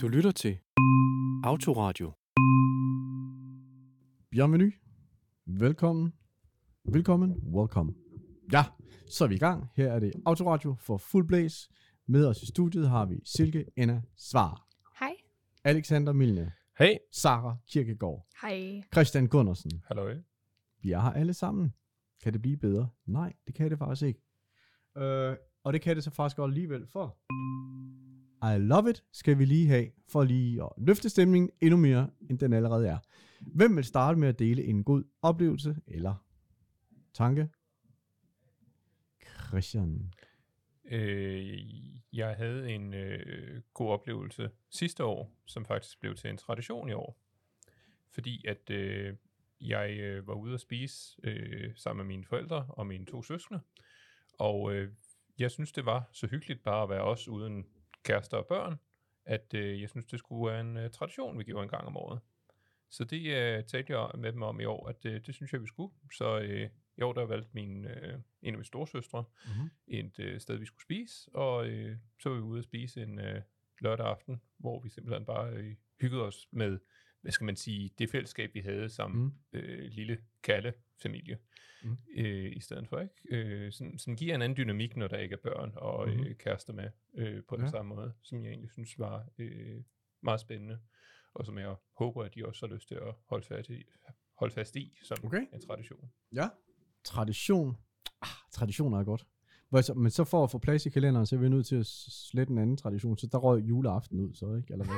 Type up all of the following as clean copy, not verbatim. Du lytter til Autoradio. Bienvenue. Velkommen. Ja, så er vi i gang. Her er det Autoradio for Full Blaze. Med os i studiet har vi Silke Anna Svar. Hej. Alexander Milne. Hej. Sarah Kirkegaard. Hej. Christian Gundersen. Hallo. Vi er her alle sammen. Kan det blive bedre? Nej, det kan det faktisk ikke. Og det kan det så faktisk godt alligevel, for I love it skal vi lige have, for lige at løfte stemningen endnu mere, end den allerede er. Hvem vil starte med at dele en god oplevelse eller tanke? Christian. Jeg havde en god oplevelse sidste år, som faktisk blev til en tradition i år. Fordi at jeg var ude at spise sammen med mine forældre og mine to søskende. Og jeg synes, det var så hyggeligt bare at være os uden kærester og børn, at jeg synes, det skulle være en tradition, vi gjorde en gang om året. Så det talte jeg med dem om i år, at det synes jeg, vi skulle. Så i år, der valgte en af mine storesøstre et sted, vi skulle spise, og så var vi ude at spise en lørdag aften, hvor vi simpelthen bare hyggede os med, hvad skal man sige, det fællesskab, vi havde som lille kattefamilie i stedet for, ikke? Sådan giver en anden dynamik, når der ikke er børn og kærester med på den samme måde, som jeg egentlig synes var meget spændende, og som jeg håber, at de også har lyst til at holde fast i som en tradition. Ja, tradition. Traditioner er godt. Men så for at få plads i kalenderen, så er vi nødt til at slette en anden tradition, så der røg juleaften ud, så ikke? Eller hvad?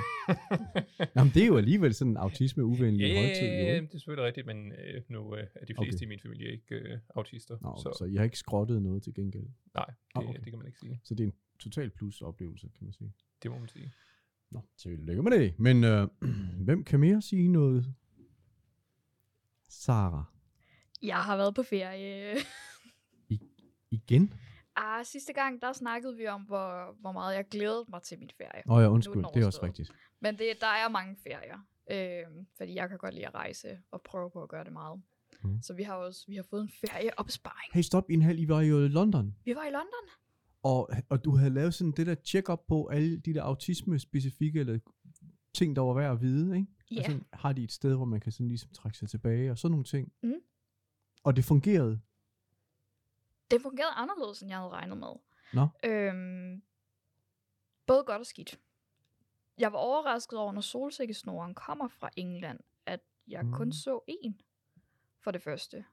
Jamen, det er jo alligevel sådan en autisme-uvenlig højtid. Ja, det er selvfølgelig rigtigt, men nu er de fleste i min familie ikke autister. Nå, så I har ikke skrottet noget til gengæld? Nej, det kan man ikke sige. Så det er en total plus-oplevelse, kan man sige. Det må man sige. Nå, tillykke med det. Men hvem kan mere sige noget? Sarah? Jeg har været på ferie. Igen? Sidste gang, der snakkede vi om, hvor meget jeg glædede mig til min ferie. Ja, undskyld, det er også rigtigt. Men der er mange ferier, fordi jeg kan godt lide at rejse og prøve på at gøre det meget. Så vi har fået en ferieopsparing. Hey, stop, I var jo i London. Vi var i London. Og du havde lavet sådan det der check-up på alle de der autisme-specifikke eller ting, der var værd at vide, ikke? Ja. Yeah. Altså, har de et sted, hvor man kan sådan ligesom trække sig tilbage og sådan nogle ting. Og det fungerede. Det fungerede anderledes, end jeg havde regnet med. Både godt og skidt. Jeg var overrasket over, når solsikkesnoren kommer fra England, at jeg kun så én for det første.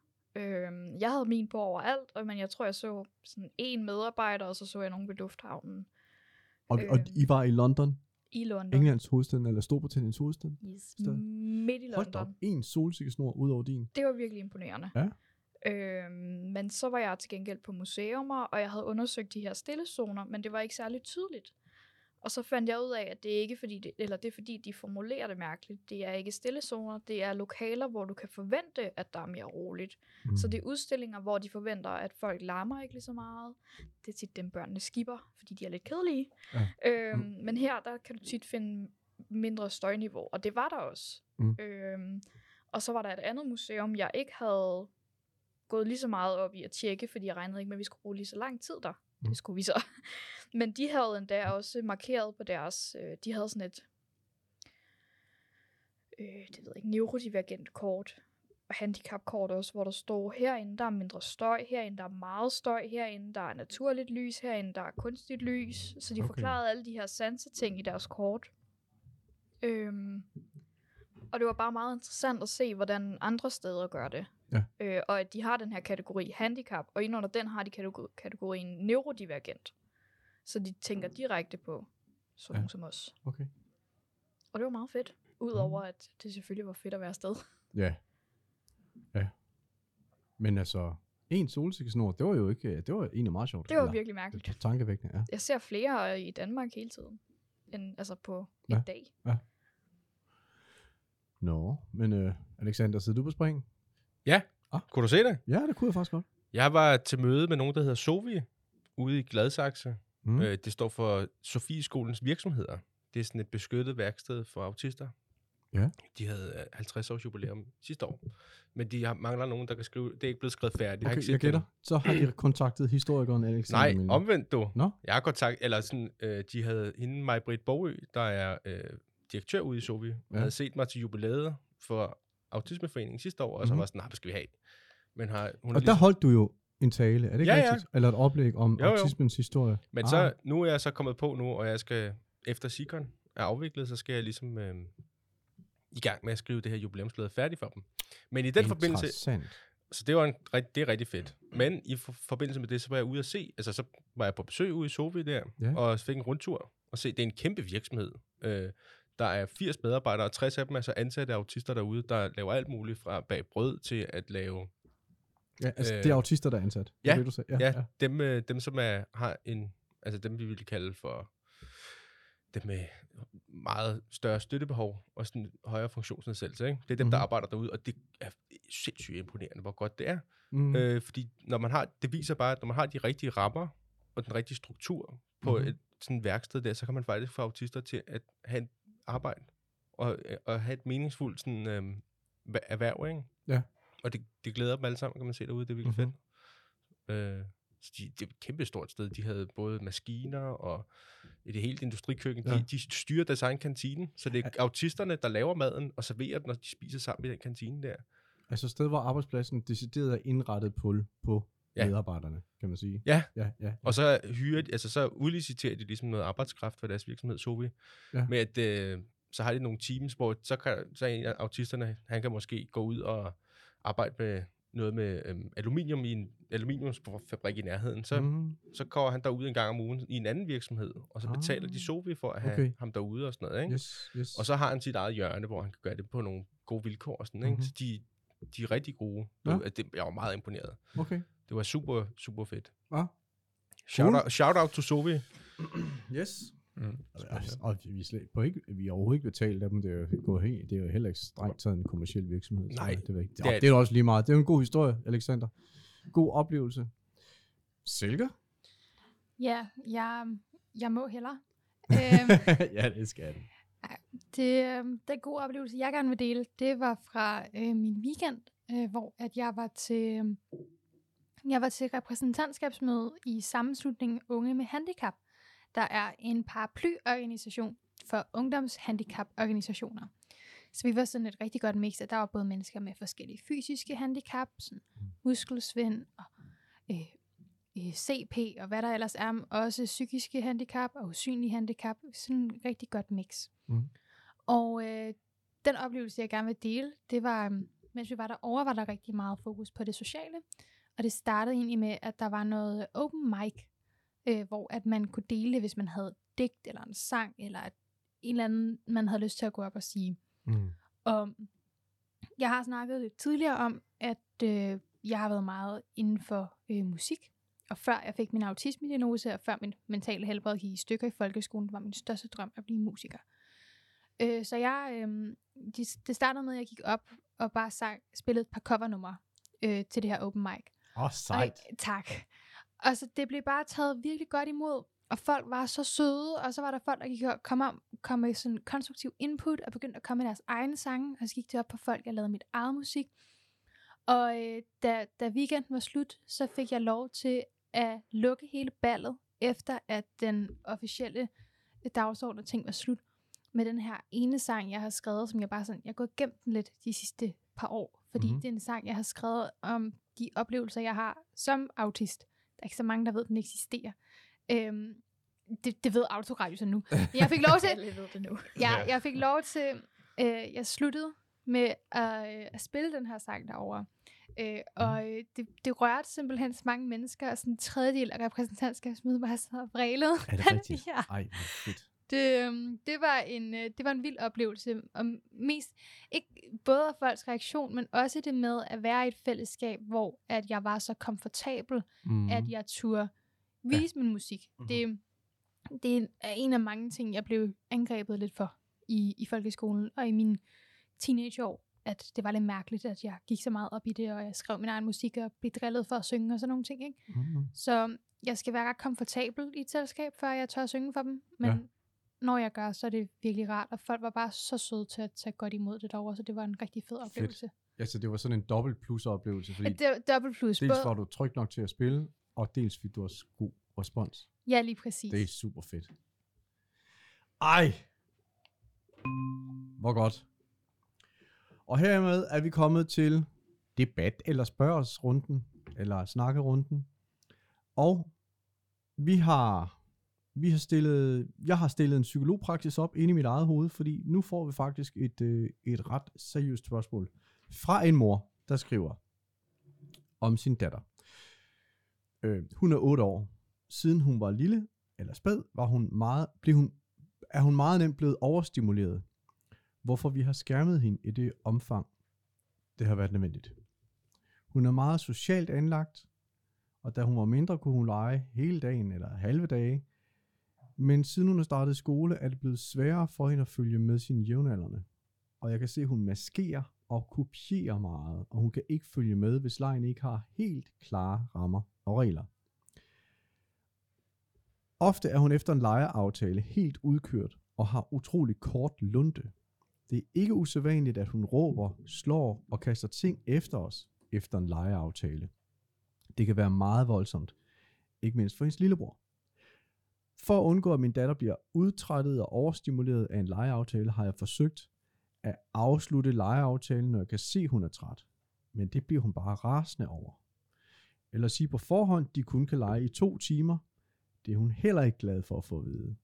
Jeg havde min på overalt, men jeg tror, jeg så sådan én medarbejder, og så så jeg nogen ved lufthavnen. Og I var i London? I London. Englands hovedstad, eller Storbritanniens hovedstad? Yes, midt i London. Hold da op, én solsikkesnor ud over din. Det var virkelig imponerende. Ja. Men så var jeg til gengæld på museumer, og jeg havde undersøgt de her stillezoner, men det var ikke særlig tydeligt. Og så fandt jeg ud af, at det er ikke fordi, det er fordi de formulerer det mærkeligt. Det er ikke stillezoner, det er lokaler, hvor du kan forvente, at der er mere roligt. Så det er udstillinger, hvor de forventer, at folk larmer ikke lige så meget. Det er tit dem, børnene skipper, fordi de er lidt kedelige. Men her, der kan du tit finde mindre støjniveau, og det var der også. Og så var der et andet museum, jeg ikke havde gået lige så meget op i at tjekke, fordi jeg regnede ikke med, at vi skulle bruge lige så lang tid der. Det skulle vi så. Men de havde endda også markeret på deres, de havde sådan et, det ved jeg ikke, neurodivergent kort, og handicapkort også, hvor der står, herinde der er mindre støj, herinde der er meget støj, herinde der er naturligt lys, herinde der er kunstigt lys. Så de forklarede alle de her sanseting i deres kort. Og det var bare meget interessant at se, hvordan andre steder gør det. Ja. Og at de har den her kategori handicap, og inden under den har de kategorien neurodivergent. Så de tænker direkte på sådan som os. Og det var meget fedt, udover at det selvfølgelig var fedt at være afsted. Ja. Men altså, en solsikkesnor, det var jo ikke, det var egentlig meget sjovt. Det var virkelig mærkeligt. Det var tankevækkende, ja. Jeg ser flere i Danmark hele tiden, end altså på en dag. Ja. Men Alexander, sidder du på spring? Ja, kunne du se det? Ja, det kunne jeg faktisk godt. Jeg var til møde med nogen, der hedder Sovi, ude i Gladsaxe. Det står for Sofieskolens virksomheder. Det er sådan et beskyttet værksted for autister. Ja. De havde 50 års jubilæum sidste år, men de mangler nogen, der kan skrive. Det er ikke blevet skrevet færdigt. Okay, jeg gætter. Så har de kontaktet historikeren Alexander Milne. Nej, omvendt du. No? Jeg har kontaktet, eller sådan, de havde hende, mig, Britt Borgø, der er direktør ude i Sovi, ja, havde set mig til jubilæet for Autismeforeningen sidste år, og så var sådan, nej, skal vi have. Men har, hun og der holdt du jo en tale, er det ikke rigtigt? Eller et oplæg om autismens historie. Men så, nu er jeg så kommet på nu, og jeg skal, efter Sikon er afviklet, så skal jeg ligesom i gang med at skrive det her jubilæumsblad færdigt for dem. Men i den forbindelse, så det var det er rigtig fedt. Men i forbindelse med det, så var jeg ude at se, altså så var jeg på besøg ude i Sovi der, og fik en rundtur, og se, det er en kæmpe virksomhed. Der er 80 medarbejdere, og 60 af dem er så ansatte autister derude, der laver alt muligt fra bag brød til at lave... Ja, altså det er autister, der er ansat. Ja, det, du sagde. Ja, ja, dem som har en... Altså dem, vi ville kalde for... Dem med meget større støttebehov og sådan højere funktionsnedsættelse, ikke? Det er dem, der arbejder derude, og det er sindssygt imponerende, hvor godt det er. Fordi når man har... Det viser bare, at når man har de rigtige rammer og den rigtige struktur på et sådan værksted der, så kan man faktisk få autister til at have en arbejde og have et meningsfuldt sådan, erhverv, ikke? Ja. Og det glæder dem alle sammen, kan man se derude. Det er virkelig fedt. Så det er et kæmpe stort sted. De havde både maskiner og det hele industrikøkken. Ja. De styrer deres egen kantine, så det er autisterne, der laver maden og serverer den, og de spiser sammen i den kantine der. Altså et sted, hvor arbejdspladsen decideret er indrettet på medarbejderne, kan man sige. Ja. Og så så udliciterer de ligesom noget arbejdskraft for deres virksomhed, Sovi, med at så har de nogle teams, hvor så en af autisterne, han kan måske gå ud og arbejde med noget med aluminium i en aluminiumsfabrik i nærheden, så kommer han derude en gang om ugen i en anden virksomhed, og så betaler de Sovi for at have ham derude og sådan noget, ikke? Yes. Og så har han sit eget hjørne, hvor han kan gøre det på nogle gode vilkår og sådan, ikke? Så de er rigtig gode. Ja. Jeg var meget imponeret. Okay. Det var super, super fedt. Ja. Shout out to Sovi. Yes. Og vi er overhovedet ikke betalt af dem. Det er jo heller ikke strengt taget en kommerciel virksomhed. Nej, det er også lige meget. Det er en god historie, Alexander. God oplevelse. Silke? Ja, jeg må hellere. Ja, det skal det. Den gode oplevelse, jeg gerne vil dele, det var fra min weekend, hvor at jeg var til repræsentantskabsmøde i sammenslutningen Unge med Handicap. Der er en paraplyorganisation for ungdomshandicaporganisationer. Så vi var sådan et rigtig godt mix, at der var både mennesker med forskellige fysiske handicap, sådan muskelsvind og CP og hvad der ellers er, også psykiske handicap og usynlige handicap. Sådan et rigtig godt mix. Og den oplevelse, jeg gerne vil dele, det var, mens vi var derovre, var der rigtig meget fokus på det sociale. Og det startede egentlig med, at der var noget open mic, hvor at man kunne dele, hvis man havde digt, eller en sang, eller en eller anden, man havde lyst til at gå op og sige. Og jeg har snakket tidligere om, at jeg har været meget inden for musik, og før jeg fik min autisme-diagnose, og før min mentale helbred gik i stykker i folkeskolen, var min største drøm at blive musiker. Så det startede med, at jeg gik op og bare spillede et par covernumre til det her open mic. Sejt. Tak. Altså, det blev bare taget virkelig godt imod, og folk var så søde, og så var der folk, der gik og kom med sådan konstruktiv input, og begyndte at komme med deres egne sange, og så gik det op på folk, jeg lavede mit eget musik. Og da weekenden var slut, så fik jeg lov til at lukke hele ballet, efter at den officielle dagsorden og ting var slut, med den her ene sang, jeg har skrevet, som jeg bare sådan, jeg har gået gemt den lidt de sidste par år, fordi det er en sang, jeg har skrevet om de oplevelser, jeg har som autist. Der er ikke så mange, der ved, at den eksisterer. Det ved Autoradio så nu. Jeg fik lov til... Jeg ved det nu. Jeg fik lov til... jeg sluttede med at spille den her sang derovre. Det rørte simpelthen så mange mennesker, og sådan en tredjedel af repræsentantskabsmødet var så vrælet. Er det rigtigt? Ej, hvor fedt. Det var en vild oplevelse, og mest ikke både af folks reaktion, men også det med at være i et fællesskab, hvor at jeg var så komfortabel, at jeg turde vise min musik. Det er en af mange ting, jeg blev angrebet lidt for i folkeskolen og i mine teenageår, at det var lidt mærkeligt, at jeg gik så meget op i det, og jeg skrev min egen musik og blev drillet for at synge og sådan nogle ting, ikke? Så jeg skal være ret komfortabel i et selskab, før jeg tør synge for dem, men når jeg gør, så er det virkelig rart, og folk var bare så søde til at tage godt imod det derovre, så det var en rigtig fed oplevelse. Ja, så det var sådan en dobbelt plus oplevelse, fordi dobbelt plus, dels var du tryg nok til at spille, og dels fik du også god respons. Ja, lige præcis. Det er super fedt. Ej! Hvor godt. Og hermed er vi kommet til debat eller spørgsrunden, eller snakkerunden. Og jeg har stillet en psykologpraksis op inde i mit eget hoved, fordi nu får vi faktisk et ret seriøst spørgsmål fra en mor, der skriver om sin datter. Hun er 8 år. Siden hun var lille eller spæd, er hun meget nemt blevet overstimuleret. Hvorfor vi har skærmet hende i det omfang, det har været nødvendigt. Hun er meget socialt anlagt, og da hun var mindre, kunne hun lege hele dagen eller halve dage. Men siden hun har startet skole, er det blevet sværere for hende at følge med sine jævnaldrende. Og jeg kan se, at hun maskerer og kopierer meget, og hun kan ikke følge med, hvis legen ikke har helt klare rammer og regler. Ofte er hun efter en legeaftale helt udkørt og har utrolig kort lunte. Det er ikke usædvanligt, at hun råber, slår og kaster ting efter os efter en legeaftale. Det kan være meget voldsomt, ikke mindst for hendes lillebror. For at undgå, at min datter bliver udtrættet og overstimuleret af en legeaftale, har jeg forsøgt at afslutte legeaftalen, når jeg kan se, at hun er træt. Men det bliver hun bare rasende over. Eller sige på forhånd, de kun kan lege i 2 timer. Det er hun heller ikke glad for at få at vide.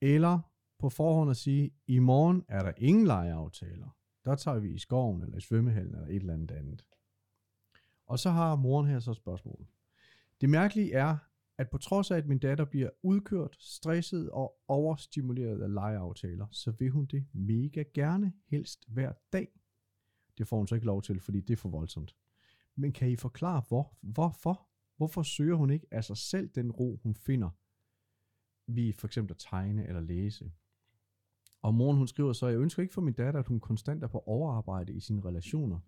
Eller på forhånd at sige, i morgen er der ingen legeaftaler. Der tager vi i skoven eller i svømmehallen eller et eller andet andet. Og så har moren her så spørgsmålet. Det mærkelige er, at på trods af, at min datter bliver udkørt, stresset og overstimuleret af legeaftaler, så vil hun det mega gerne, helst hver dag. Det får hun så ikke lov til, fordi det er for voldsomt. Men kan I forklare, hvorfor? Hvorfor søger hun ikke af sig selv den ro, hun finder ved for eksempel at tegne eller læse? Og moren hun skriver så, jeg ønsker ikke for min datter, at hun konstant er på overarbejde i sine relationer.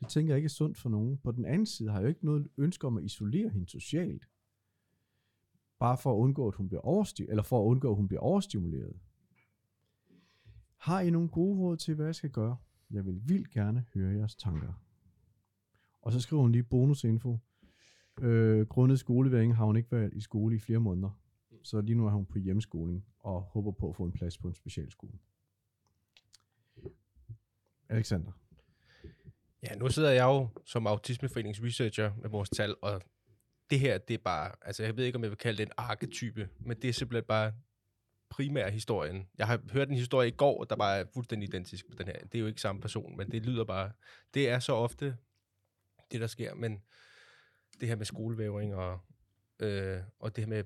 Det tænker jeg ikke er sundt for nogen. På den anden side har jeg jo ikke noget ønske om at isolere hende socialt. Bare for at undgå, at hun bliver overstimuleret. Har I nogle gode råd til, hvad jeg skal gøre? Jeg vil vildt gerne høre jeres tanker. Og så skriver hun lige bonusinfo. Grundet skoleværing har hun ikke været i skole i flere måneder. Så lige nu er hun på hjemmeskoling og håber på at få en plads på en specialskole. Alexander. Ja, nu sidder jeg jo som Autismeforeningens researcher med vores tal, og det her, det er bare, altså jeg ved ikke, om jeg vil kalde det en arketype, men det er simpelthen bare primærhistorien. Jeg har hørt en historie i går, der bare er fuldstændig identisk med den her. Det er jo ikke samme person, men det lyder bare, det er så ofte det, der sker, men det her med skolevævring og det her med,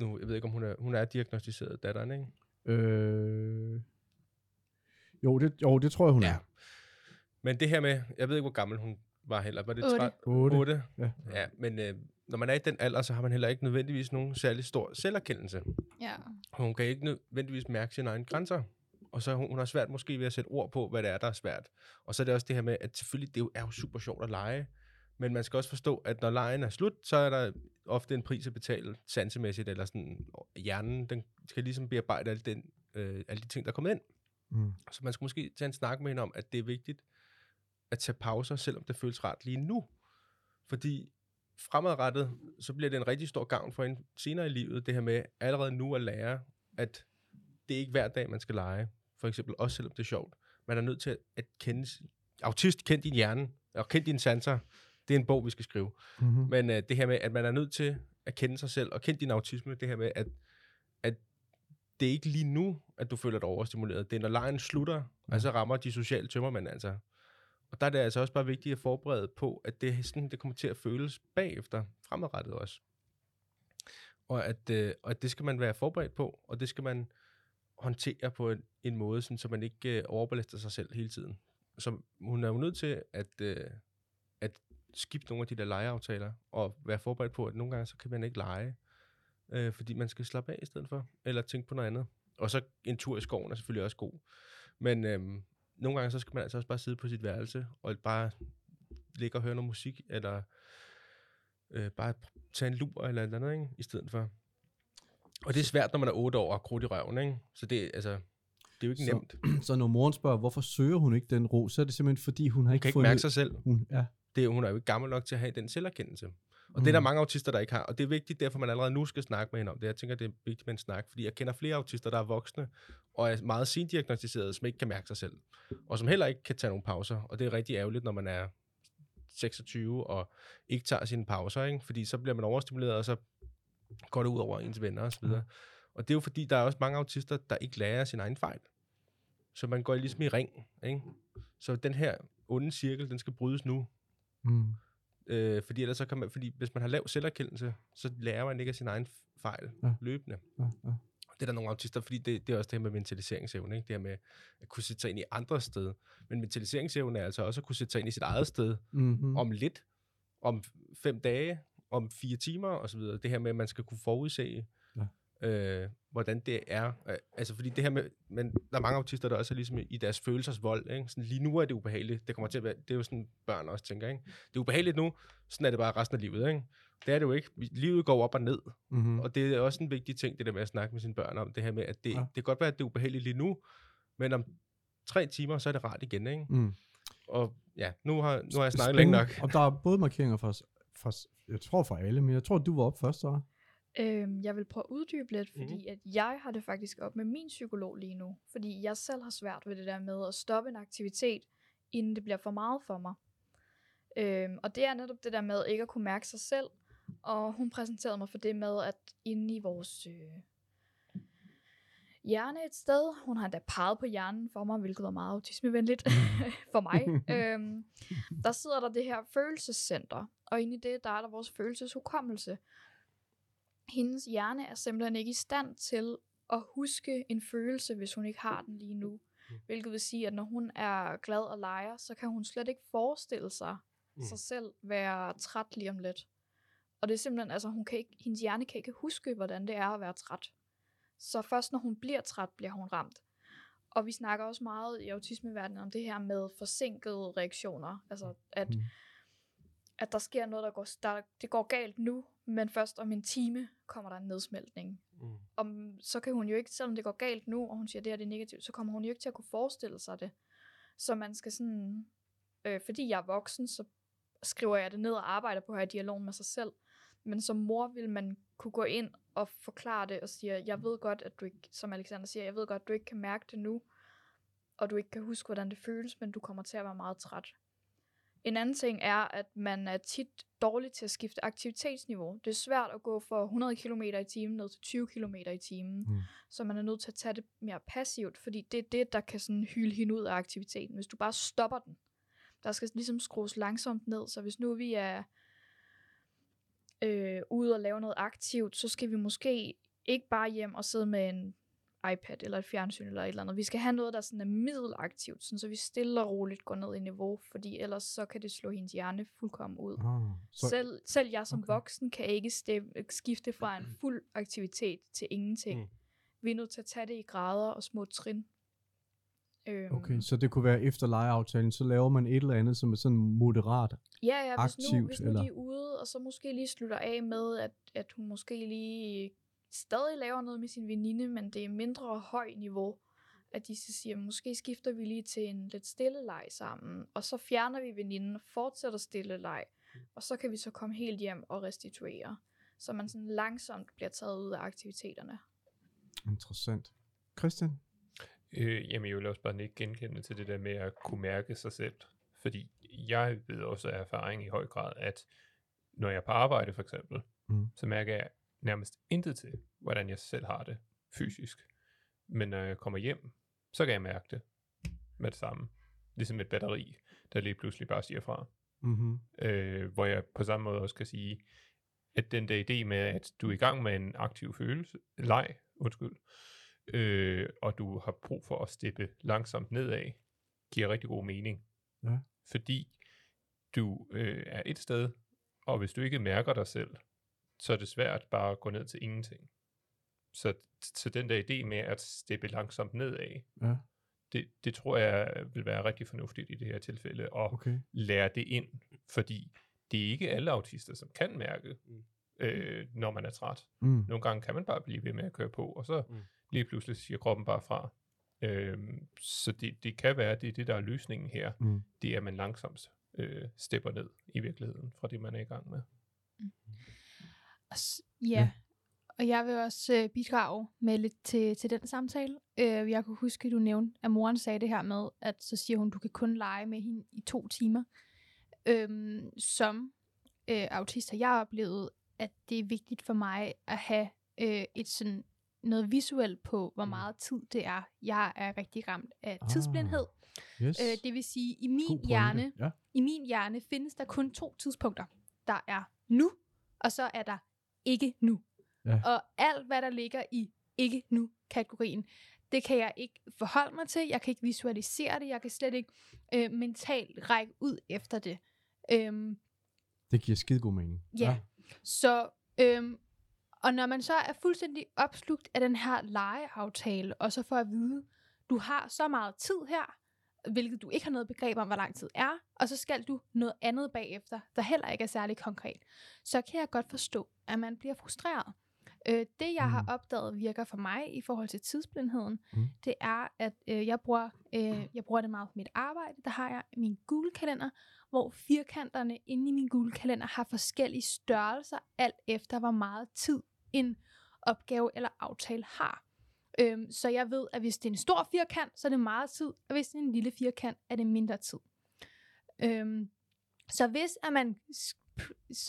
nu, jeg ved ikke, om hun er diagnosticeret datteren, ikke? Jo, det tror jeg, hun er. Men det her med, jeg ved ikke, hvor gammel hun var heller. Var det 8? Ja, men når man er i den alder, så har man heller ikke nødvendigvis nogen særlig stor selverkendelse. Ja. Hun kan ikke nødvendigvis mærke sine egne grænser. Og så hun har svært måske ved at sætte ord på, hvad det er, der er svært. Og så er det også det her med, at selvfølgelig, det er jo super sjovt at lege. Men man skal også forstå, at når legen er slut, så er der ofte en pris at betale sansemæssigt, eller sådan hjernen, den skal ligesom bearbejde alle de ting, der er kommet ind. Mm. Så man skal måske tage en snak med hende om, at det er vigtigt at tage pauser, selvom det føles rart lige nu. Fordi fremadrettet, så bliver det en rigtig stor gavn for hende senere i livet, det her med allerede nu at lære, at det er ikke hver dag, man skal lege. For eksempel også selvom det er sjovt. Man er nødt til at kende, autist, kend din hjerne, og kend dine sanser. Det er en bog, vi skal skrive. Mm-hmm. Men det her med, at man er nødt til at kende sig selv, og kende din autisme, det her med, at det er ikke lige nu, at du føler dig overstimuleret. Det er, når legen slutter, og så rammer de sociale tømmermænd altså. Og der er det altså også bare vigtigt at forberede på, at det er sådan, det kommer til at føles bagefter, fremadrettet også. Og at det skal man være forberedt på, og det skal man håndtere på en måde, sådan, så man ikke overbelaster sig selv hele tiden. Så hun er jo nødt til at skifte nogle af de der legeaftaler, og være forberedt på, at nogle gange så kan man ikke lege, fordi man skal slappe af i stedet for, eller tænke på noget andet. Og så en tur i skoven er selvfølgelig også god. Men nogle gange så skal man altså også bare sidde på sit værelse, og bare ligge og høre noget musik, eller bare tage en lur eller andet, ikke? I stedet for. Og det er svært, når man er 8 år og krudt i røven, ikke? Så det, altså, det er jo ikke nemt. Så når moren spørger, hvorfor søger hun ikke den ro, så er det simpelthen, fordi hun ikke kan fundet... mærke sig selv. Hun er jo ikke gammel nok til at have den selverkendelse. Og det er der mange autister, der ikke har. Og det er vigtigt, derfor man allerede nu skal snakke med hende om det. Jeg tænker, det er vigtigt med en snak, fordi jeg kender flere autister, der er voksne, og er meget sendiagnostiserede, som ikke kan mærke sig selv. Og som heller ikke kan tage nogle pauser. Og det er rigtig ærgerligt, når man er 26 og ikke tager sine pauser, ikke? Fordi så bliver man overstimuleret, og så går det ud over ens venner og så videre. Og det er jo fordi, der er også mange autister, der ikke lærer sin egen fejl. Så man går ligesom i ring, ikke? Så den her onde cirkel, den skal brydes nu. Fordi ellers så kan man, fordi hvis man har lav selverkendelse, så lærer man ikke af sin egen fejl løbende. Det er der nogle autister, fordi det er også det her med mentaliseringsevne, ikke? Det her med at kunne sætte sig ind i andre sted. Men mentaliseringsevne er altså også at kunne sætte sig ind i sit eget sted om lidt, om 5 dage, om 4 timer og så videre. Det her med, at man skal kunne forudse, hvordan det er. Altså fordi det her med, men der er mange autister, der også er ligesom i deres følelsesvold, ikke? Sådan, lige nu er det ubehageligt. Det kommer til at være, det er jo sådan, børn også tænker, ikke? Det er ubehageligt nu, sådan er det bare resten af livet, ikke? Det er det jo ikke. Livet går op og ned. Og det er også en vigtig ting, det der med at snakke med sine børn om, det her med, at det kan godt være, at det er ubehageligt lige nu, men om 3 timer, så er det rart igen, ikke? Og ja, nu har jeg snakket længe nok. Og der er både markeringer for jeg tror for alle, men jeg tror, du var op først, så. Jeg vil prøve at uddybe lidt, fordi at jeg har det faktisk op med min psykolog lige nu, fordi jeg selv har svært ved det der med at stoppe en aktivitet, inden det bliver for meget for mig. Og det er netop det der med ikke at kunne mærke sig selv, og hun præsenterede mig for det med, at inde i vores hjerne et sted, hun har endda peget på hjernen for mig, hvilket var meget autismevenligt for mig, der sidder der det her følelsescenter, og inde i det, der er der vores følelseshukommelse. Hendes hjerne er simpelthen ikke i stand til at huske en følelse, hvis hun ikke har den lige nu. Hvilket vil sige, at når hun er glad og leger, så kan hun slet ikke forestille sig selv være træt lige om lidt. Og det er simpelthen, altså hendes hjerne kan ikke huske, hvordan det er at være træt. Så først når hun bliver træt, bliver hun ramt. Og vi snakker også meget i autismeverdenen om det her med forsinkede reaktioner. Altså at der sker noget, det går galt nu, men først om en time kommer der en nedsmeltning. Så kan hun jo ikke, selvom det går galt nu, og hun siger, det er negativt, så kommer hun jo ikke til at kunne forestille sig det. Så man skal sådan, fordi jeg er voksen, så skriver jeg det ned og arbejder på at have dialogen med sig selv. Men som mor vil man kunne gå ind og forklare det og sige, jeg ved godt, at du ikke, som Alexander siger, jeg ved godt, at du ikke kan mærke det nu, og du ikke kan huske, hvordan det føles, men du kommer til at være meget træt. En anden ting er, at man er tit dårlig til at skifte aktivitetsniveau. Det er svært at gå fra 100 km i timen ned til 20 km i timen. Så man er nødt til at tage det mere passivt, fordi det er det, der kan sådan hylde hende ud af aktiviteten, hvis du bare stopper den. Der skal ligesom skrues langsomt ned, så hvis nu vi er ude og lave noget aktivt, så skal vi måske ikke bare hjem og sidde med en iPad eller et fjernsyn eller et eller andet. Vi skal have noget, der sådan er middelaktivt, sådan, så vi stille og roligt går ned i niveau, fordi ellers så kan det slå hendes hjerne fuldkommen ud. Selv jeg som voksen kan ikke skifte fra en fuld aktivitet til ingenting. Vi er nødt til at tage det i grader og små trin. Okay, så det kunne være efter legeaftalen, så laver man et eller andet, som er sådan moderat aktivt? Ja, hvis nu de er ude, og så måske lige slutter af med, at hun måske lige stadig laver noget med sin veninde, men det er mindre højt niveau, at de så siger, måske skifter vi lige til en lidt stille leg sammen, og så fjerner vi veninden og fortsætter stille leg, og så kan vi så komme helt hjem og restituere, så man sådan langsomt bliver taget ud af aktiviteterne. Interessant. Christian? Jamen, jeg vil også bare ikke genkende til det der med at kunne mærke sig selv, fordi jeg ved også af erfaring i høj grad, at når jeg er på arbejde for eksempel, så mærker jeg nærmest intet til, hvordan jeg selv har det fysisk. Men når jeg kommer hjem, så kan jeg mærke det med det samme. Ligesom et batteri, der lige pludselig bare siger fra. Hvor jeg på samme måde også kan sige, at den der idé med, at du er i gang med en aktiv følelse, og du har brug for at steppe langsomt nedad, giver rigtig god mening. Fordi du er et sted, og hvis du ikke mærker dig selv, så er det svært bare at gå ned til ingenting. Så den der idé med at steppe langsomt nedad, det tror jeg vil være rigtig fornuftigt i det her tilfælde, og lære det ind, fordi det er ikke alle autister, som kan mærke når man er træt. Mm. Nogle gange kan man bare blive ved med at køre på, og så lige pludselig siger kroppen bare fra. Så det kan være, det er det, der er løsningen her. Mm. Det er, at man langsomt stepper ned i virkeligheden fra det, man er i gang med. Mm. Ja, og jeg vil også bidrage med lidt til den samtale. Jeg kunne huske, at du nævnte, at moren sagde det her med, at så siger hun, du kan kun lege med hende i 2 timer. Som autister, jeg oplevede, at det er vigtigt for mig at have et sådan noget visuelt på, hvor meget tid det er. Jeg er rigtig ramt af tidsblindhed. Yes. Det vil sige, i min hjerne, findes der kun 2 tidspunkter. Der er nu, og så er der ikke nu. Ja. Og alt, hvad der ligger i ikke nu-kategorien, det kan jeg ikke forholde mig til. Jeg kan ikke visualisere det. Jeg kan slet ikke mentalt række ud efter det. Det giver skide god mening. Ja. Så, og når man så er fuldstændig opslugt af den her legeaftale, og så får at vide, du har så meget tid her, hvilket du ikke har noget begreb om, hvor lang tid er, og så skal du noget andet bagefter, der heller ikke er særlig konkret, så kan jeg godt forstå, at man bliver frustreret. Det, jeg har opdaget, virker for mig i forhold til tidsblindheden, det er, at jeg bruger det meget på mit arbejde. Der har jeg min Google-kalender, hvor firkanterne inde i min Google-kalender har forskellige størrelser, alt efter hvor meget tid en opgave eller aftale har. Så jeg ved, at hvis det er en stor firkant, så er det meget tid, og hvis det er en lille firkant, er det mindre tid. Så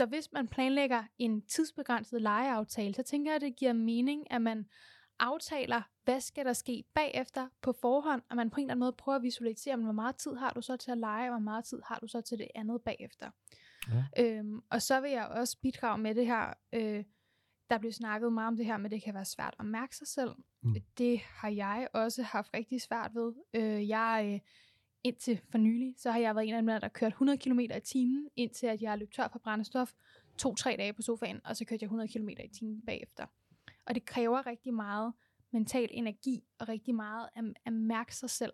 hvis man planlægger en tidsbegrænset legeaftale, så tænker jeg, at det giver mening, at man aftaler, hvad skal der ske bagefter på forhånd, og man på en eller anden måde prøver at visualisere, hvor meget tid har du så til at lege, og hvor meget tid har du så til det andet bagefter. Ja. Og så vil jeg også bidrage med det her, der blev snakket meget om det her, men det kan være svært at mærke sig selv. Det har jeg også haft rigtig svært ved. Indtil for nylig, så har jeg været en af dem, der kørte 100 km i timen, indtil at jeg løb tør for brændstof 2-3 dage på sofaen, og så kørte jeg 100 km i timen bagefter. Og det kræver rigtig meget mental energi, og rigtig meget at mærke sig selv,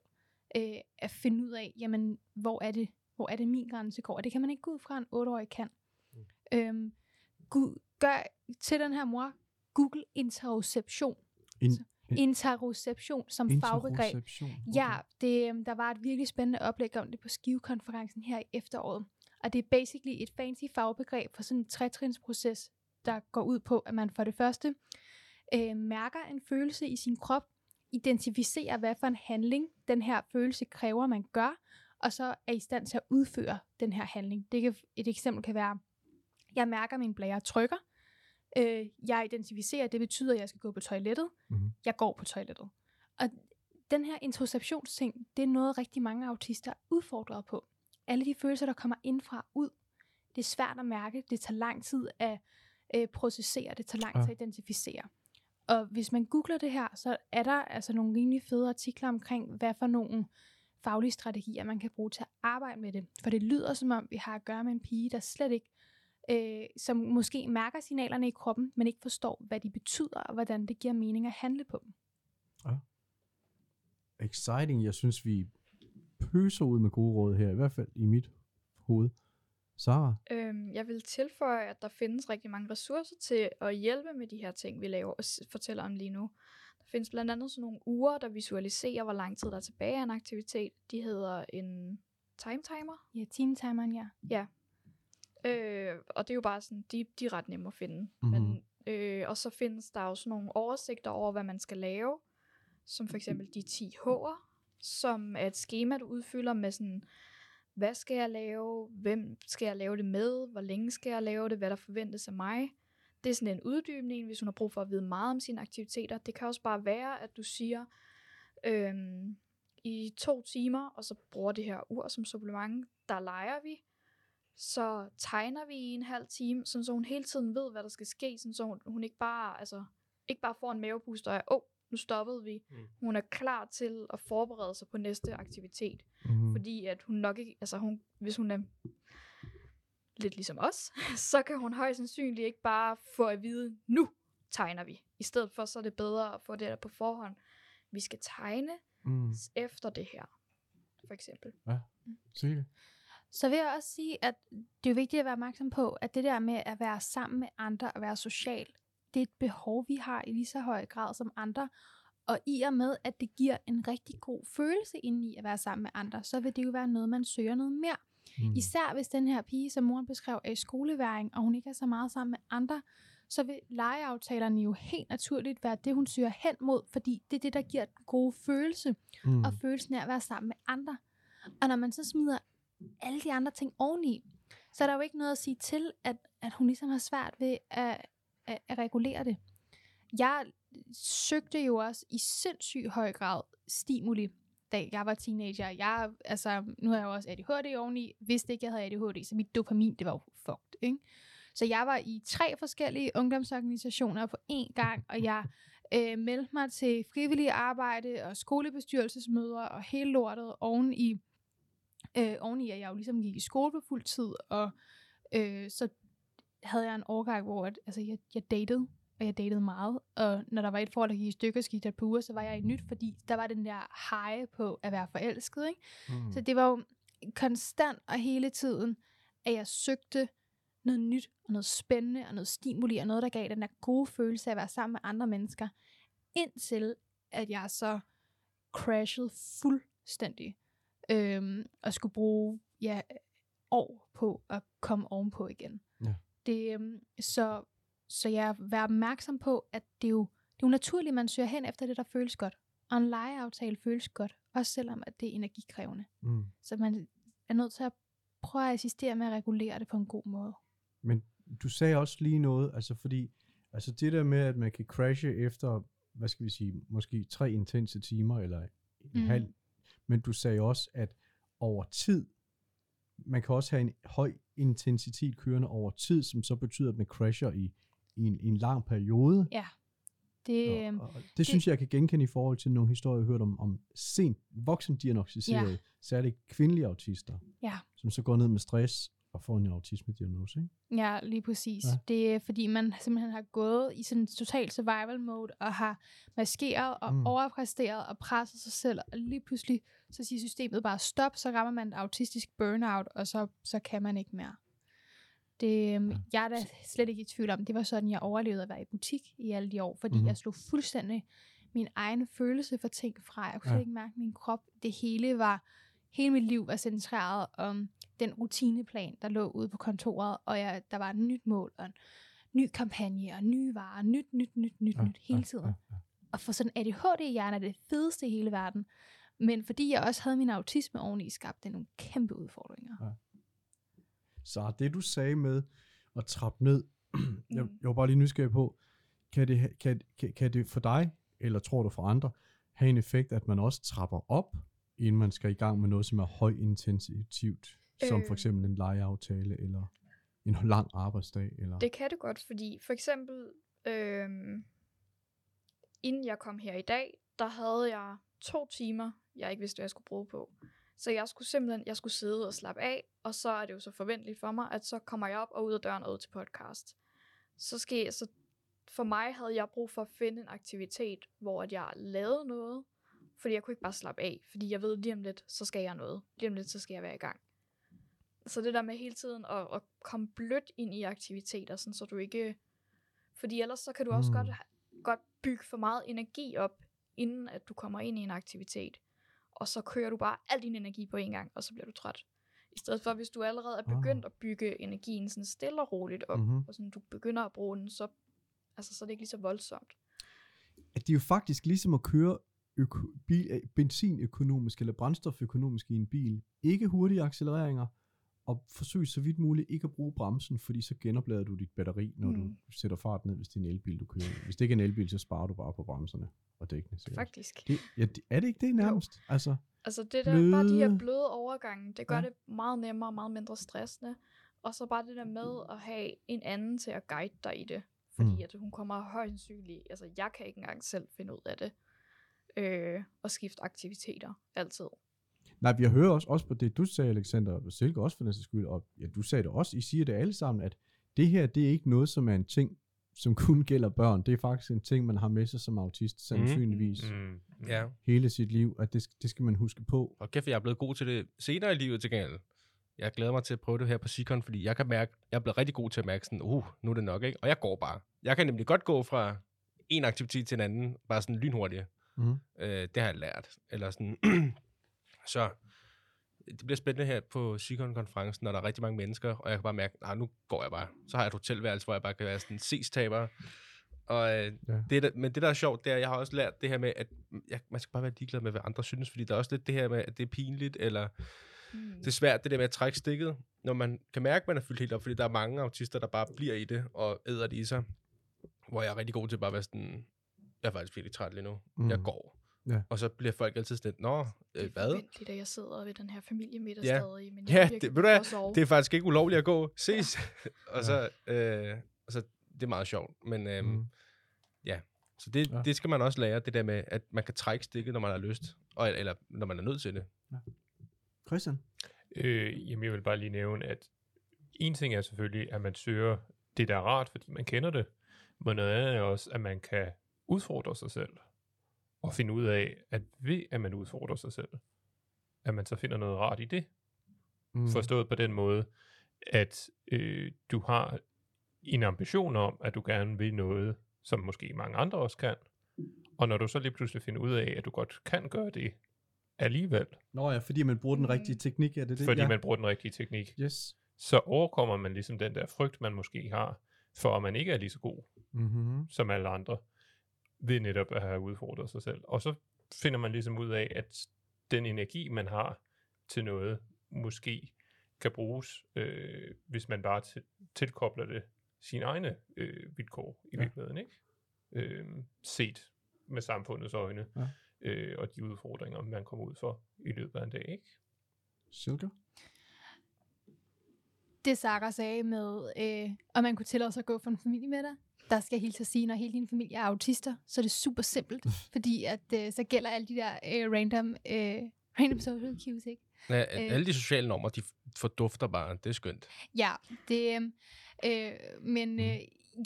at finde ud af, jamen, hvor er det min grænse går, og det kan man ikke gå ud fra, en 8-årig kan. Gør til den her mor, Google interoception. Interoception som fagbegreb. Okay. Ja, der var et virkelig spændende oplæg om det på Skivekonferencen her i efteråret. Og det er basically et fancy fagbegreb for sådan en 3-trinsproces, der går ud på, at man for det første mærker en følelse i sin krop, identificerer, hvad for en handling den her følelse kræver, man gør, og så er i stand til at udføre den her handling. Et eksempel kan være, jeg mærker min blære trykker. Jeg identificerer, at det betyder, at jeg skal gå på toilettet. Jeg går på toilettet. Og den her interoceptionsting, det er noget, rigtig mange autister er udfordret på. Alle de følelser, der kommer indfra ud, det er svært at mærke. Det tager lang tid at processere. Det tager lang tid at identificere. Og hvis man googler det her, så er der altså nogle rimelig fede artikler omkring, hvad for nogle faglige strategier, man kan bruge til at arbejde med det. For det lyder, som om vi har at gøre med en pige, der slet ikke som måske mærker signalerne i kroppen, men ikke forstår, hvad de betyder, og hvordan det giver mening at handle på dem. Ja. Exciting. Jeg synes, vi pøser ud med gode råd her, i hvert fald i mit hoved. Sarah? Jeg vil tilføje, at der findes rigtig mange ressourcer til at hjælpe med de her ting, vi laver og fortæller om lige nu. Der findes blandt andet sådan nogle uger, der visualiserer, hvor lang tid der er tilbage af en aktivitet. De hedder en timetimer. Ja, timetimeren, ja. Ja. Og det er jo bare sådan, de er ret nemme at finde. Men, og så findes der også nogle oversigter over, hvad man skal lave, som for eksempel de 10 H'er, som er et schema, du udfylder med sådan, hvad skal jeg lave, hvem skal jeg lave det med, hvor længe skal jeg lave det, hvad der forventes af mig. Det er sådan en uddybning, hvis hun har brug for at vide meget om sine aktiviteter. Det kan også bare være, at du siger, i 2 timer, og så bruger det her ur som supplement, der leger vi. Så tegner vi i en halv time, sådan så hun hele tiden ved, hvad der skal ske, sådan så hun ikke bare får en mavepuster af, nu stoppede vi. Hun er klar til at forberede sig på næste aktivitet, fordi at hun nok ikke, altså hun, hvis hun er lidt ligesom os, så kan hun højst sandsynligt ikke bare få at vide, nu tegner vi. I stedet for, så er det bedre at få det der på forhånd. Vi skal tegne efter det her, for eksempel. Ja, sikkert. Så vil jeg også sige, at det er vigtigt at være opmærksom på, at det der med at være sammen med andre og være social, det er et behov, vi har i lige så høj grad som andre. Og i og med, at det giver en rigtig god følelse inde i at være sammen med andre, så vil det jo være noget, man søger noget mere. Mm. Især hvis den her pige, som moren beskrev, er i skoleværing, og hun ikke er så meget sammen med andre, så vil legeaftalerne jo helt naturligt være det, hun søger hen mod, fordi det er det, der giver den gode følelse, og følelsen af at være sammen med andre. Og når man så smider alle de andre ting oveni, så er der jo ikke noget at sige til, at hun ligesom har svært ved at regulere det. Jeg søgte jo også i sindssygt høj grad stimuli, da jeg var teenager. Nu har jeg jo også ADHD oveni, vidste ikke, jeg havde ADHD, så mit dopamin, det var jo fucked, ikke? Så jeg var i 3 forskellige ungdomsorganisationer på én gang, og jeg meldte mig til frivillige arbejde og skolebestyrelsesmøder og hele lortet oveni at jeg jo ligesom gik i skole på fuld tid, og så havde jeg en årgang, hvor jeg datede, og jeg datede meget, og når der var et forhold, der gik i stykker, så gik der på uger, så var jeg i nyt, fordi der var den der high på at være forelsket, ikke? Mm. Så det var jo konstant og hele tiden, at jeg søgte noget nyt, og noget spændende, og noget stimuli, og noget, der gav den der gode følelse af at være sammen med andre mennesker, indtil at jeg så crashede fuldstændig, og skulle bruge år på at komme ovenpå igen. Ja. Så jeg er opmærksom på, at det er jo naturligt, man søger hen efter det, der føles godt. Og en legeaftale føles godt, også selvom at det er energikrævende. Mm. Så man er nødt til at prøve at assistere med at regulere det på en god måde. Men du sagde også lige noget, fordi det der med, at man kan crashe efter, hvad skal vi sige, måske 3 intense timer, eller en halv. Men du sagde også, at over tid, man kan også have en høj intensitet kørende over tid, som så betyder, at man crasher i en lang periode. Ja. Det synes jeg kan genkende i forhold til nogle historier, jeg har hørt om sent voksendiagnosticerede, særligt kvindelige autister, som så går ned med stress og får en autismediagnose, ikke? Ja, lige præcis. Ja. Det er, fordi man simpelthen har gået i sådan en total survival mode, og har maskeret og overpræsteret og presset sig selv, og lige pludselig, så siger systemet bare stop, så rammer man et autistisk burnout, og så kan man ikke mere. Jeg er da slet ikke i tvivl om, det var sådan, jeg overlevede at være i butik i alle de år, fordi jeg slog fuldstændig min egen følelse for ting fra. Jeg kunne slet ikke mærke min krop. Hele mit liv var centreret om den rutineplan, der lå ude på kontoret, og der var et nyt mål, og en ny kampagne, og nye varer, nyt hele tiden. Og for sådan ADHD-hjerne er det fedeste i hele verden. Men fordi jeg også havde min autisme oveni, skabte det nogle kæmpe udfordringer. Ja. Så det du sagde med at trappe ned, jeg var bare lige nysgerrig på, kan det for dig, eller tror du for andre, have en effekt, at man også trapper op, inden man skal i gang med noget, som er højintensivt, som for eksempel en legeaftale, eller en lang arbejdsdag? Eller? Det kan det godt, fordi for eksempel, inden jeg kom her i dag, der havde jeg 2 timer, jeg ikke vidste, hvad jeg skulle bruge på. Så jeg skulle sidde og slappe af, og så er det jo så forventeligt for mig, at så kommer jeg op og ud af døren og ud til podcast. Så for mig havde jeg brug for at finde en aktivitet, hvor at jeg lavede noget, fordi jeg kunne ikke bare slappe af, fordi jeg ved, lige om lidt, så skal jeg noget. Lige om lidt, så skal jeg være i gang. Så det der med hele tiden at komme blødt ind i aktiviteter, sådan, så du ikke... Fordi ellers så kan du også godt bygge for meget energi op, inden at du kommer ind i en aktivitet. Og så kører du bare al din energi på en gang, og så bliver du træt. I stedet for, hvis du allerede er begyndt at bygge energien sådan stille og roligt op, og sådan, du begynder at bruge den, så er det ikke lige så voldsomt. Det er jo faktisk ligesom at køre benzinøkonomisk eller brændstoføkonomisk i en bil. Ikke hurtige accelereringer, og forsøg så vidt muligt ikke at bruge bremsen, fordi så genoplader du dit batteri, når du sætter fart ned, hvis det er en elbil, du kører. Hvis det ikke er en elbil, så sparer du bare på bremserne og dækkene. Faktisk. Er det ikke det nærmest? Altså det der, bare de her bløde overgange, det gør det meget nemmere og meget mindre stressende. Og så bare det der med at have en anden til at guide dig i det. Fordi at hun kommer højst sandsynligt. Altså jeg kan ikke engang selv finde ud af det. Og skifte aktiviteter altid. Nej, vi hører også på det, du sagde, Alexander, og Silke også for den sags skyld, og du sagde det også, I siger det alle sammen, at det her, det er ikke noget, som er en ting, som kun gælder børn. Det er faktisk en ting, man har med sig som autist, sandsynligvis. Hele sit liv, at det skal man huske på. Og kæft, jeg er blevet god til det senere i livet til gengæld. Jeg glæder mig til at prøve det her på Sikon, fordi jeg kan mærke, jeg er blevet rigtig god til at mærke sådan, nu er det nok, ikke? Og jeg går bare. Jeg kan nemlig godt gå fra en aktivitet til en anden, bare sådan lynhurtigt. Det har jeg lært. Eller sådan. Så det bliver spændende her på Sikon-konferencen, når der er rigtig mange mennesker, og jeg kan bare mærke, nej, nu går jeg bare. Så har jeg et hotelværelse, hvor jeg bare kan være sådan ses-taber. Og men det, der er sjovt, det er, jeg har også lært det her med, at man skal bare være ligeglad med, hvad andre synes, fordi der er også lidt det her med, at det er pinligt, eller det er svært, det der med at trække stikket, når man kan mærke, at man er fyldt helt op, fordi der er mange autister, der bare bliver i det, og æder det i sig, hvor jeg er rigtig god til bare at være sådan, jeg er faktisk virkelig træt lige nu, jeg går. Ja. Og så bliver folk altid sådan lidt, nå, hvad? Det er vildt, at jeg sidder ved den her familiemiddag stadig, men jeg vil virkelig prøve at sove. Det er faktisk ikke ulovligt at gå. Ses! Ja. og så det er meget sjovt, men så det skal man også lære, det der med, at man kan trække stikket, når man har lyst, eller når man er nødt til det. Ja. Christian? Jamen, jeg vil bare lige nævne, at en ting er selvfølgelig, at man søger det, der er rart, fordi man kender det, men noget andet er også, at man kan udfordre sig selv, og finde ud af, at ved at man udfordrer sig selv, at man så finder noget rart i det. Forstået på den måde, at du har en ambition om, at du gerne vil noget, som måske mange andre også kan, og når du så lige pludselig finder ud af, at du godt kan gøre det alligevel. Nå ja, fordi man bruger den rigtige teknik, er det? Fordi man bruger den rigtige teknik. Yes. Så overkommer man ligesom den der frygt, man måske har, for at man ikke er lige så god som alle andre, ved netop at have udfordret sig selv. Og så finder man ligesom ud af, at den energi, man har til noget, måske kan bruges, hvis man bare tilkobler det sine egne vilkår i virkeligheden, ikke? Set med samfundets øjne og de udfordringer, man kommer ud for i løbet af en dag, ikke? Silke? Det Sarah sagde med, om man kunne tillade sig at gå for en familiemiddag. Der skal jeg helt at sige, når hele din familie er autister, så er det super simpelt, fordi at, så gælder alle de der random social cues, ikke? Ja, alle de sociale normer, de fordufter bare, det er skønt. Ja, det, men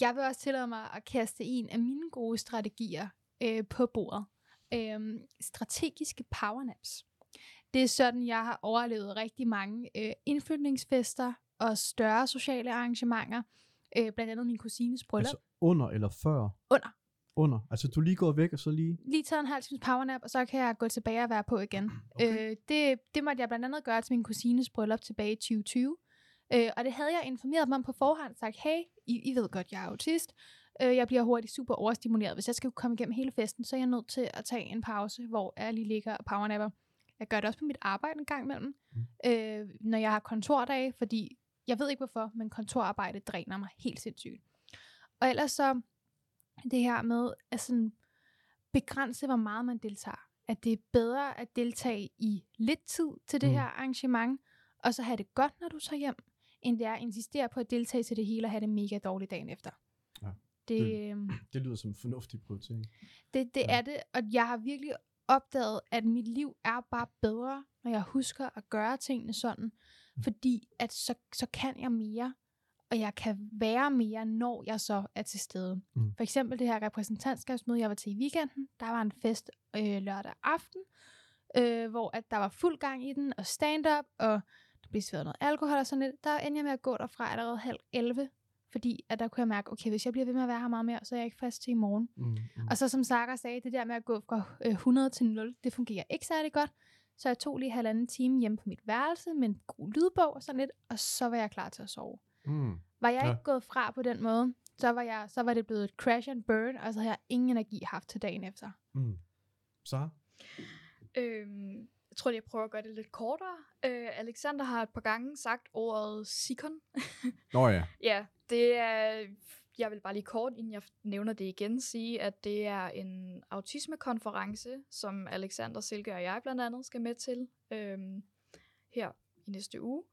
jeg vil også tillade mig at kaste en af mine gode strategier på bordet. Strategiske powernaps. Det er sådan, jeg har overlevet rigtig mange indflytningsfester og større sociale arrangementer, blandt andet min kusines bryllup. Altså under eller før? Under. Altså du lige går væk og så lige? Lige tager en halv times powernap, og så kan jeg gå tilbage og være på igen. Okay. Det måtte jeg blandt andet gøre til min kusines bryllup tilbage i 2020. Og det havde jeg informeret dem om på forhånd, sagt, hey, I ved godt, jeg er autist. Jeg bliver hurtigt super overstimuleret. Hvis jeg skal komme igennem hele festen, så er jeg nødt til at tage en pause, hvor jeg lige ligger og powernapper. Jeg gør det også på mit arbejde en gang imellem. Når jeg har kontordage, fordi jeg ved ikke hvorfor, men kontorarbejde dræner mig helt sindssygt. Og ellers så det her med at sådan begrænse, hvor meget man deltager. At det er bedre at deltage i lidt tid til det her arrangement, og så have det godt, når du tager hjem, end det er at insistere på at deltage til det hele og have det mega dårligt dagen efter. Ja. Det lyder som en fornuftig prioritering. Det er det, og jeg har virkelig opdaget, at mit liv er bare bedre, når jeg husker at gøre tingene sådan, fordi at så kan jeg mere, og jeg kan være mere, når jeg så er til stede. For eksempel det her repræsentantskabsmøde, jeg var til i weekenden, der var en fest lørdag aften, hvor at der var fuld gang i den, og stand-up, og der blev serveret noget alkohol og sådan lidt. Der endte jeg med at gå derfra allerede 10:30, fordi at der kunne jeg mærke, okay, hvis jeg bliver ved med at være her meget mere, så er jeg ikke fast til i morgen. Og så som Sarah sagde, det der med at gå fra 100 til 0, det fungerer ikke særlig godt. Så jeg tog lige 1,5 time hjemme på mit værelse med en god lydbog og sådan lidt, og så var jeg klar til at sove. Var jeg ikke gået fra på den måde, så var det blevet et crash and burn, og så havde jeg ingen energi haft til dagen efter. Sarah? Jeg tror, jeg prøver at gøre det lidt kortere. Alexander har et par gange sagt ordet Sikon. Nå ja. Ja, det er... Jeg vil bare lige kort, inden jeg nævner det igen, sige, at det er en autismekonference, som Alexander, Silke og jeg blandt andet skal med til her i næste uge,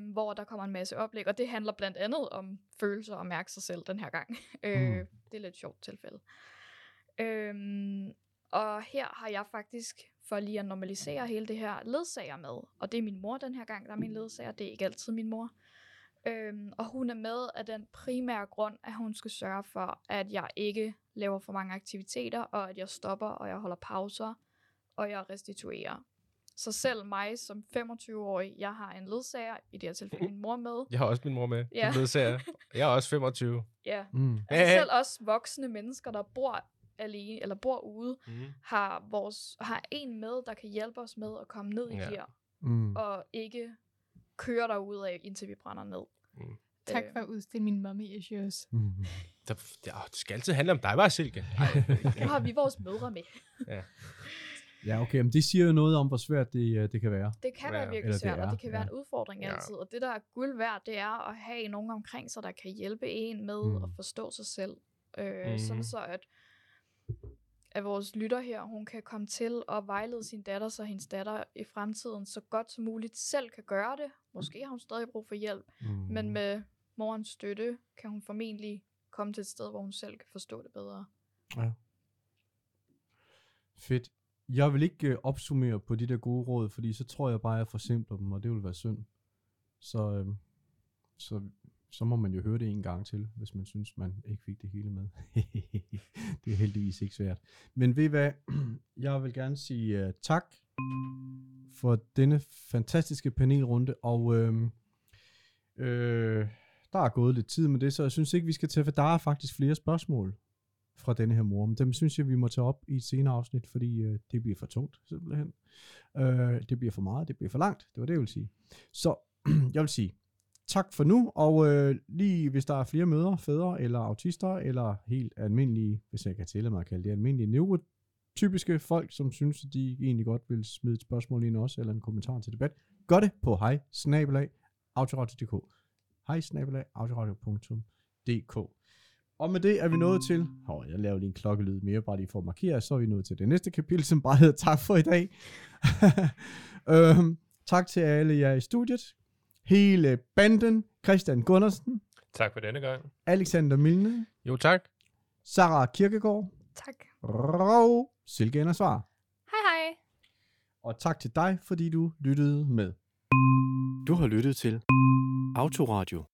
hvor der kommer en masse oplæg, og det handler blandt andet om følelser og mærke sig selv den her gang. Det er lidt sjovt tilfælde. Og her har jeg faktisk, for lige at normalisere hele det her, ledsager med, og det er min mor den her gang, der er min ledsager, det er ikke altid min mor. Og hun er med af den primære grund, at hun skal sørge for, at jeg ikke laver for mange aktiviteter, og at jeg stopper, og jeg holder pauser, og jeg restituerer. Så selv mig som 25-årig, jeg har en ledsager, i det her tilfælde min mor med. Jeg har også min mor med, ja. En ledsager. Jeg er også 25. Ja, altså selv os voksne mennesker, der bor alene, eller bor ude, har en med, der kan hjælpe os med at komme ned i gear, og ikke køre derudad, indtil vi brænder ned. Tak for at udstille mine mommy issues. Det skal altid handle om dig, bare Silke. Nu har vi vores mødre med. Ja. Ja, okay, men det siger jo noget om, hvor svært det kan være. Det kan være virkelig svært, og det kan være en udfordring altid. Og det, der er guld værd, det er at have nogen omkring sig, der kan hjælpe en med at forstå sig selv. Sådan så, at vores lytter her, hun kan komme til at vejlede sin datter, så hendes datter i fremtiden så godt som muligt selv kan gøre det. Måske har hun stadig brug for hjælp, men med morens støtte kan hun formentlig komme til et sted, hvor hun selv kan forstå det bedre. Ja. Fedt. Jeg vil ikke opsummere på de der gode råd, fordi så tror jeg bare, at jeg forsimpler dem, og det vil være synd. Så må man jo høre det en gang til, hvis man synes, man ikke fik det hele med. Det er heldigvis ikke svært. Men ved I hvad? Jeg vil gerne sige tak for denne fantastiske panelrunde, og der er gået lidt tid med det, så jeg synes ikke, vi skal tage, for der er faktisk flere spørgsmål fra denne her mor, men dem synes jeg, vi må tage op i et senere afsnit, fordi det bliver for tungt, simpelthen. Det bliver for meget, det bliver for langt, det var det, jeg ville sige. Så jeg vil sige tak for nu, og lige hvis der er flere mødre, fædre eller autister, eller helt almindelige, hvis jeg kan tælle mig at kalde det, almindelige neurotypiske folk, som synes, at de egentlig godt vil smide et spørgsmål ind også, eller en kommentar til debat, gør det på hej@autoradio.dk. hej@autoradio.dk. Og med det er vi nået til... jeg laver lige en klokkelyd mere, bare lige for at markere, så er vi nået til det næste kapitel, som bare hedder tak for i dag. Tak til alle jer i studiet. Hele banden. Christian Gundersen. Tak for denne gang. Alexander Milne. Jo, tak. Sarah Kirkegaard. Tak. Og Silke Anna Svar. Hej, hej. Og tak til dig, fordi du lyttede med. Du har lyttet til Autoradio.